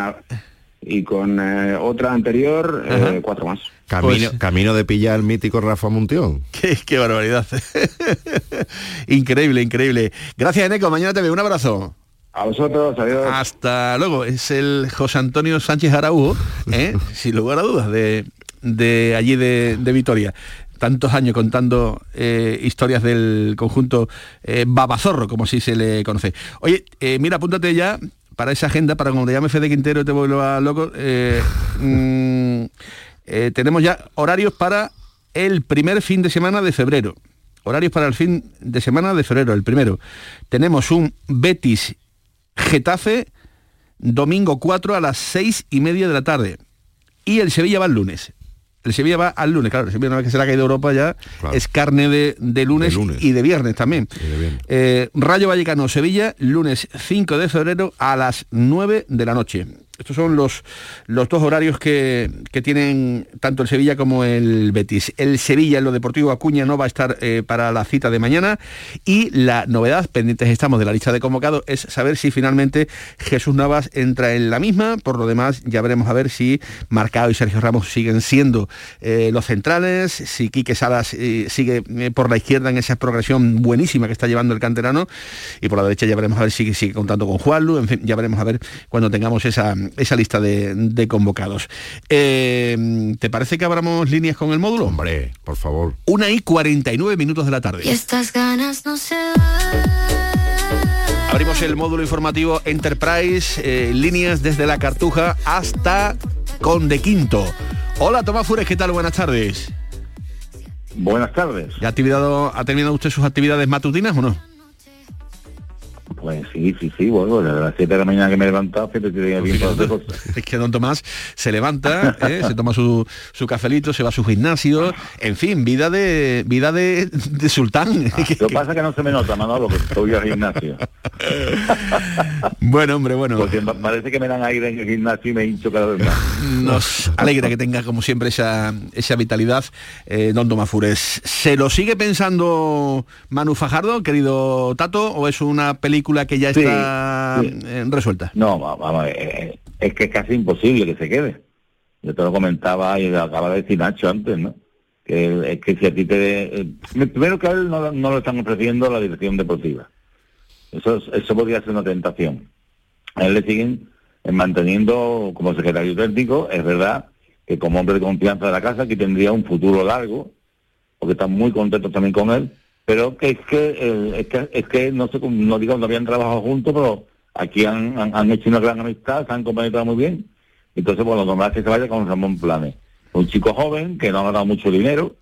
y con eh, otra anterior, eh, cuatro más. Camino, pues, camino de pillar al mítico Rafa Muntión. Qué, qué barbaridad. Increíble, increíble. Gracias, Eneco. Mañana te veo. Un abrazo. A vosotros, adiós. Hasta luego. Es el José Antonio Sánchez Araujo, ¿eh? sin lugar a dudas, de, de allí de, de Vitoria. Tantos años contando eh, historias del conjunto eh, Babazorro, como si se le conoce. Oye, eh, mira, apúntate ya para esa agenda, para cuando te llame Fede Quintero y te vuelva loco. Eh, mm, eh, tenemos ya horarios para el primer fin de semana de febrero. Horarios para el fin de semana de febrero, el primero. Tenemos un Betis Getafe, domingo cuatro a las seis y media de la tarde. Y el Sevilla va el lunes. El Sevilla va al lunes, claro. El Sevilla, una vez que se le ha caído Europa ya, claro, es carne de, de, lunes de lunes y de viernes también. De viernes. Eh, Rayo Vallecano, Sevilla, lunes cinco de febrero a las nueve de la noche. Estos son los, los dos horarios que, que tienen tanto el Sevilla como el Betis. El Sevilla en lo deportivo, Acuña no va a estar eh, para la cita de mañana, y la novedad, pendientes estamos de la lista de convocados, es saber si finalmente Jesús Navas entra en la misma. Por lo demás ya veremos a ver si Marcao y Sergio Ramos siguen siendo eh, los centrales, si Quique Salas eh, sigue eh, por la izquierda en esa progresión buenísima que está llevando el canterano, y por la derecha ya veremos a ver si sigue, sigue contando con Juanlu. En fin, ya veremos a ver cuando tengamos esa... esa lista de, de convocados. Eh, ¿Te parece que abramos líneas con el módulo? Hombre, por favor. Una y cuarenta y nueve minutos de la tarde. Y estas ganas no se van. Abrimos el módulo informativo Enterprise, eh, líneas desde La Cartuja hasta Conde Quinto. Hola, Tomás Fures, ¿qué tal? Buenas tardes. Buenas tardes. ¿Ya ha terminado usted sus actividades matutinas o no? Pues sí, sí, sí, vuelvo. A las siete de la mañana que me he levantado, siempre te digo bien para otra cosa. Es que don Tomás se levanta, ¿eh? Se toma su, su cafelito, se va a su gimnasio, en fin, vida de vida de, de sultán. Ah, lo que pasa es que no se me nota, Manolo, que estoy al gimnasio. Bueno, hombre, bueno. Porque parece que me dan aire en el gimnasio y me hincho cada vez más. Nos alegra que tengas, como siempre, esa, esa vitalidad, eh, don Tomás Fures. ¿Se lo sigue pensando Manu Fajardo, querido Tato, o es una película que ya está sí, sí. resuelta? No, vamos, es que es casi imposible que se quede. Yo te lo comentaba y lo acaba de decir Nacho antes, ¿no? Que es que si a ti te... Primero que a él no, no lo están ofreciendo la dirección deportiva. Eso eso podría ser una tentación. A él le siguen manteniendo como secretario técnico. Es verdad que como hombre de confianza de la casa, que tendría un futuro largo, porque están muy contentos también con él, pero que es que eh, es que, es que no, se, no digo no habían trabajado juntos, pero aquí han, han, han hecho una gran amistad, se han compenetrado muy bien. Entonces, bueno, lo normal es que se vaya con Ramón Planes, un chico joven que no ha ganado mucho dinero,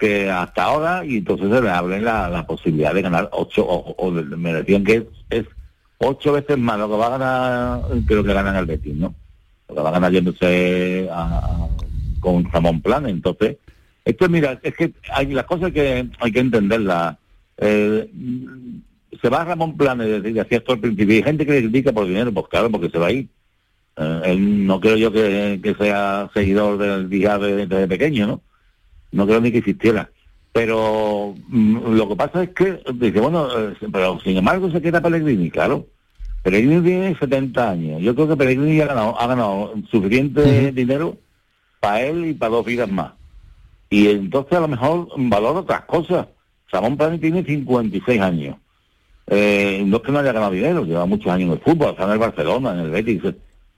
que hasta ahora, y entonces se le abren la, la posibilidad de ganar ocho, o, o me decían que es, es ocho veces más lo que va a ganar, creo que ganan al Betis, ¿no? Lo que va a ganar yéndose a, a, con Ramón Planes. Entonces, esto mira, es que hay las cosas que hay que entenderlas. Eh, se va Ramón Planes, decía esto al principio, y gente que le critica por dinero, pues claro, porque se va a ir. Eh, él, no creo yo que, que sea seguidor del día desde de pequeño, ¿no? No creo ni que existiera. Pero mm, lo que pasa es que, dice, bueno, eh, pero sin embargo se queda Pellegrini, claro. Pellegrini tiene setenta años. Yo creo que Pellegrini ha ganado, ha ganado suficiente sí. dinero para él y para dos vidas más. Y entonces a lo mejor valora otras cosas. Ramón Planes tiene cincuenta y seis años. Eh, no es que no haya ganado dinero, lleva muchos años en el fútbol, está en el Barcelona, en el Betis.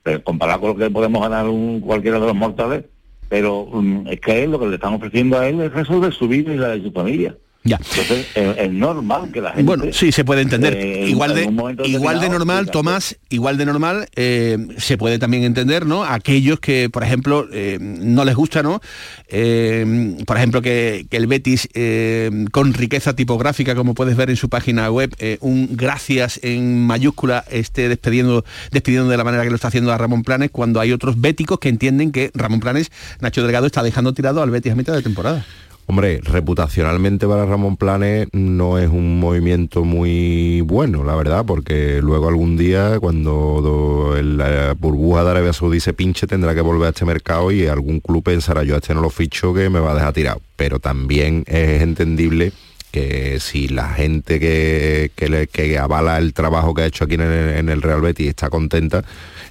Pero comparado con lo que podemos ganar un, cualquiera de los mortales, pero um, es que él, lo que le están ofreciendo a él es resolver su vida y la de su familia. Ya. Entonces es, es normal que la gente... Bueno, sí, se puede entender. Eh, igual de igual de normal, Tomás, igual de normal, eh, se puede también entender, ¿no? Aquellos que, por ejemplo, eh, no les gusta, ¿no? Eh, por ejemplo, que, que el Betis, eh, con riqueza tipográfica, como puedes ver en su página web, eh, un gracias en mayúscula esté despidiendo, despidiendo de la manera que lo está haciendo a Ramón Planes, cuando hay otros béticos que entienden que Ramón Planes, Nacho Delgado, está dejando tirado al Betis a mitad de temporada. Hombre, reputacionalmente para Ramón Planes no es un movimiento muy bueno, la verdad, porque luego algún día, cuando la burbuja de Arabia Saudí se pinche, tendrá que volver a este mercado y algún club pensará, yo a este no lo ficho, que me va a dejar tirado. Pero también es entendible que si la gente que, que, le, que avala el trabajo que ha hecho aquí en el, en el Real Betis está contenta,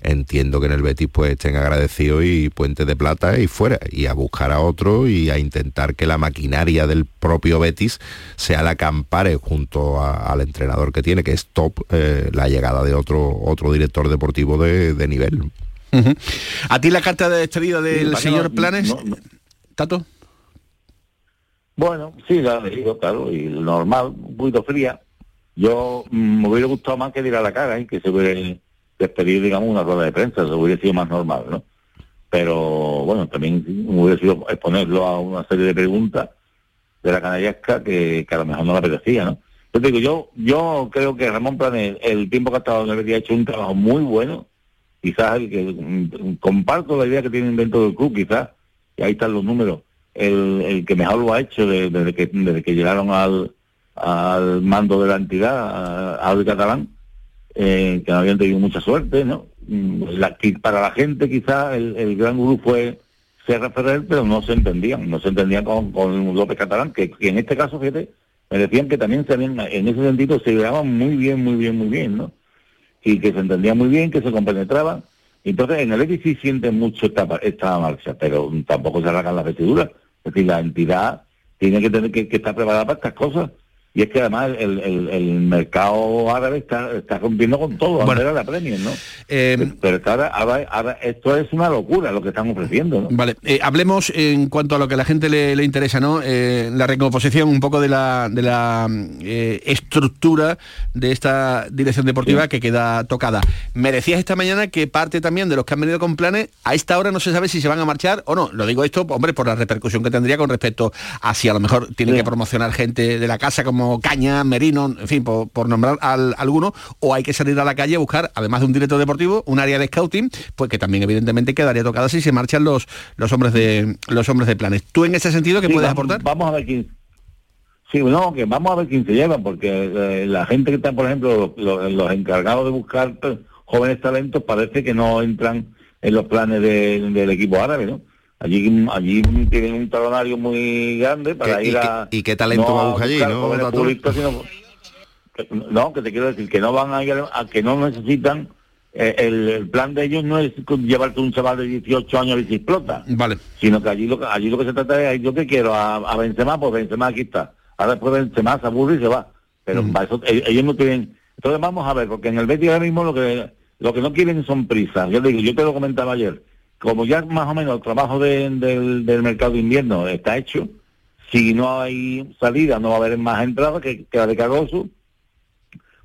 entiendo que en el Betis pues estén agradecidos y puente de plata y fuera, y a buscar a otro y a intentar que la maquinaria del propio Betis sea la que ampare junto a, al entrenador que tiene, que es top, eh, la llegada de otro otro director deportivo de, de nivel. Uh-huh. ¿A ti la carta de despedida del señor no, Planes, no, no. Tato? Bueno, sí, la he leído, claro, y normal, un poquito fría. Yo mmm, me hubiera gustado más que tirar la cara y ¿eh? que se hubiera despedido, digamos, una rueda de prensa, eso hubiera sido más normal, ¿no? Pero, bueno, también sí, hubiera sido exponerlo a una serie de preguntas de la canallasca que, que a lo mejor no le apetecía, ¿no? Yo te digo, yo yo creo que Ramón Planes, el tiempo que ha estado en el Betis, ha hecho un trabajo muy bueno, quizás el que mm, comparto la idea que tienen dentro del club, quizás, y ahí están los números. El, el que mejor lo ha hecho desde, desde, que, desde que llegaron al, al mando de la entidad, al Catalan, eh, que no habían tenido mucha suerte, ¿no? La, para la gente quizás el, el gran gurú fue Serra Ferrer, pero no se entendían, no se entendían con, con López Catalán, que, que en este caso, fíjate, me decían que también se habían, en ese sentido se llevaban muy bien, muy bien, muy bien, ¿no? Y que se entendían muy bien, que se compenetraban. Entonces en el X sí sienten mucho esta, esta marcha, pero tampoco se arrancan las vestiduras. Es decir, la entidad tiene que tener que, que estar preparada para estas cosas. Y es que además el, el, el mercado árabe está, está rompiendo con todo, bueno, ahora la Premier, ¿no? Eh, Pero ahora, ahora, ahora esto es una locura lo que están ofreciendo, ¿no? Vale, eh, hablemos en cuanto a lo que a la gente le, le interesa, ¿no? Eh, la recomposición un poco de la, de la eh, estructura de esta dirección deportiva sí. que queda tocada. Me decías esta mañana que parte también de los que han venido con Planes, a esta hora no se sabe si se van a marchar o no. Lo digo esto, hombre, por la repercusión que tendría con respecto a si a lo mejor tienen sí. que promocionar gente de la casa como como Caña, Merino, en fin, por, por nombrar al, algunos, o hay que salir a la calle a buscar, además de un director deportivo, un área de scouting, pues que también evidentemente quedaría tocada si se marchan los, los hombres de los hombres de Planes. ¿Tú en ese sentido qué sí, puedes vamos, aportar? Vamos a ver quién. Sí, no, que vamos a ver quién se lleva, porque eh, la gente que está, por ejemplo, los, los encargados de buscar jóvenes talentos parece que no entran en los planes de, del equipo árabe, ¿no? Allí allí tienen un talonario muy grande para ir a... ¿Y qué talento no va a buscar allí, no? Públicos, sino, que, no, que te quiero decir, que no van a ir a... que no necesitan... Eh, el, el plan de ellos no es llevarte un chaval de dieciocho años a ver si explota. Vale. Sino que allí lo, allí lo que se trata es, yo que quiero a, a Benzema, pues Benzema aquí está. Ahora después Benzema se aburre y se va. Pero mm. para eso, ellos no tienen... Entonces vamos a ver, porque en el Betis ahora mismo lo que lo que no quieren son prisas. Yo te digo, yo te lo comentaba ayer. Como ya más o menos el trabajo de, del, del mercado de invierno está hecho, si no hay salida no va a haber más entradas que, que la de Cargoso,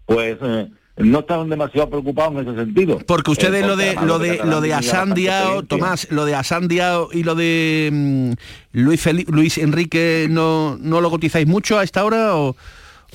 pues eh, no estaban demasiado preocupados en ese sentido. Porque ustedes eh, lo, de, lo, de, lo de lo de Assane Diao, Tomás, lo de Assane Diao y lo de mmm, Luis Felipe, Luis Enrique, ¿no, no lo cotizáis mucho a esta hora? O,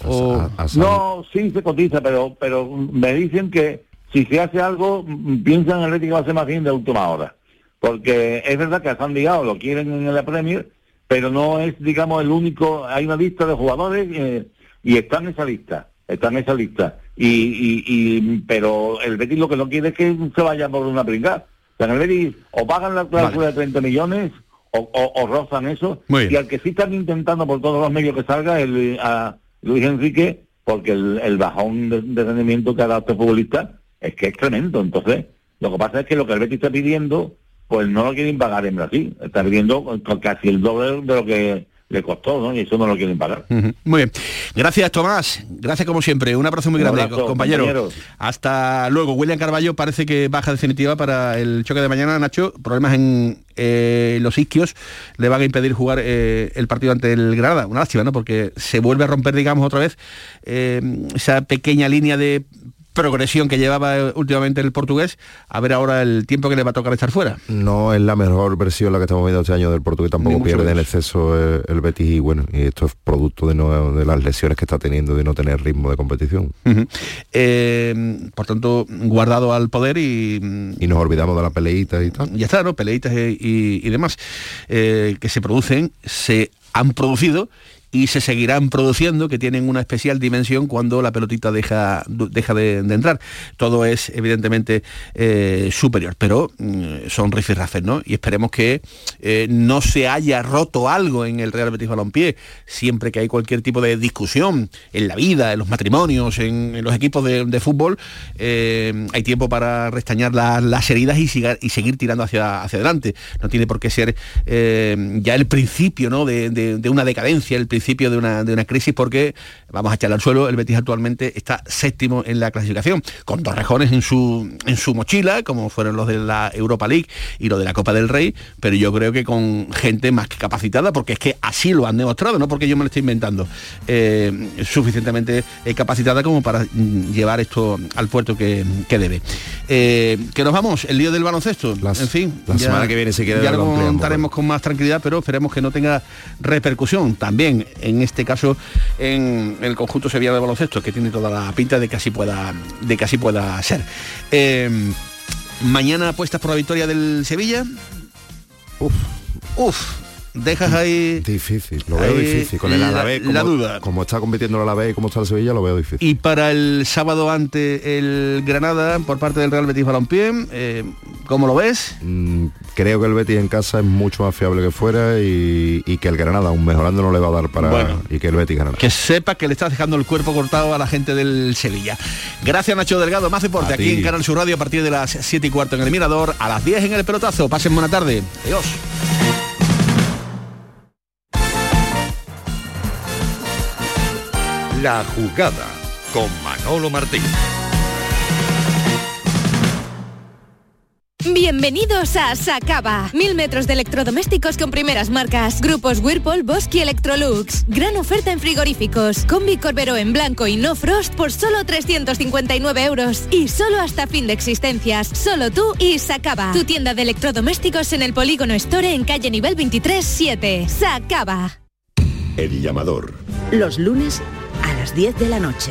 o... A, a, a no, sí se cotiza, pero pero me dicen que si se hace algo, piensan en el Atlético va a ser más bien de última hora. Porque es verdad que a Assane Diao lo quieren en la Premier, pero no es, digamos, el único. Hay una lista de jugadores eh, y está en esa lista, está en esa lista. Y, y, y pero el Betis lo que no quiere es que se vaya por una pringada. O sea, el Betis o pagan la cláusula de treinta millones o, o, o rozan eso. Y al que sí están intentando por todos los medios que salga el, a Luis Enrique, porque el, el bajón de, de rendimiento que ha dado este futbolista es que es tremendo. Entonces, lo que pasa es que lo que el Betis está pidiendo, pues no lo quieren pagar en Brasil. Está pidiendo casi el doble de lo que le costó, ¿no? Y eso no lo quieren pagar. Uh-huh. Muy bien. Gracias, Tomás. Gracias, como siempre. Un abrazo muy grande, abrazo, compañero. Compañeros. Hasta luego. William Carvalho parece que baja definitiva para el choque de mañana. Nacho, problemas en eh, los isquios le van a impedir jugar eh, el partido ante el Granada. Una lástima, ¿no? Porque se vuelve a romper, digamos, otra vez eh, esa pequeña línea de progresión que llevaba últimamente el portugués. A ver ahora el tiempo que le va a tocar estar fuera. No es la mejor versión la que estamos viendo este año del portugués, tampoco pierde en exceso el, el Betis, y bueno, y esto es producto de, no, de las lesiones que está teniendo, de no tener ritmo de competición. Uh-huh. eh, por tanto, guardado al poder y... y nos olvidamos de las peleitas y tal. Ya está, ¿no? Peleitas y, y, y demás eh, que se producen, se han producido y se seguirán produciendo, que tienen una especial dimensión cuando la pelotita deja, deja de, de entrar. Todo es evidentemente eh, superior, pero mm, son rifirrafes, ¿no? Y esperemos que eh, no se haya roto algo en el Real Betis Balompié. Siempre que hay cualquier tipo de discusión en la vida, en los matrimonios, en, en los equipos de, de fútbol, eh, hay tiempo para restañar la, las heridas y, siga, y seguir tirando hacia, hacia adelante. No tiene por qué ser eh, ya el principio, ¿no?, de, de, de una decadencia, el principio de una, de una crisis, porque vamos a echarle al suelo, el Betis actualmente está séptimo en la clasificación, con dos rejones en su, en su mochila, como fueron los de la Europa League y los de la Copa del Rey, pero yo creo que con gente más que capacitada, porque es que así lo han demostrado, no porque yo me lo estoy inventando, eh, suficientemente capacitada como para llevar esto al puerto que, que debe. Eh, que nos vamos, el lío del baloncesto, las, en fin, la ya, semana que viene se queda, ya lo contaremos con más tranquilidad, pero esperemos que no tenga repercusión también, en este caso, en el conjunto sevillano de baloncesto, que tiene toda la pinta de que así pueda, de que así pueda ser. Eh, mañana apuestas por la victoria del Sevilla. Uf, uf. Dejas ahí... Difícil, lo veo difícil. Con el Alavés, como, la duda. Como está compitiendo el Alavés y como está el Sevilla, lo veo difícil. Y para el sábado ante el Granada, por parte del Real Betis Balompié, eh, ¿cómo lo ves? Mm, creo que el Betis en casa es mucho más fiable que fuera y, y que el Granada, aún mejorando, no le va a dar para... Bueno, y que el Betis ganará. Que sepa que le estás dejando el cuerpo cortado a la gente del Sevilla. Gracias, Nacho Delgado. Más deporte aquí en Canal Sur Radio a partir de las siete y cuarto en el Mirador, a las diez en el Pelotazo. Pasen buena tarde. Adiós. La jugada con Manolo Martín. Bienvenidos a Sacaba. Mil metros de electrodomésticos con primeras marcas. Grupos Whirlpool, Bosch y Electrolux. Gran oferta en frigoríficos. Combi Corberó en blanco y no frost por solo trescientos cincuenta y nueve euros. Y solo hasta fin de existencias. Solo tú y Sacaba. Tu tienda de electrodomésticos en el Polígono Store en calle nivel veintitrés siete. Sacaba. El llamador. Los lunes las diez de la noche.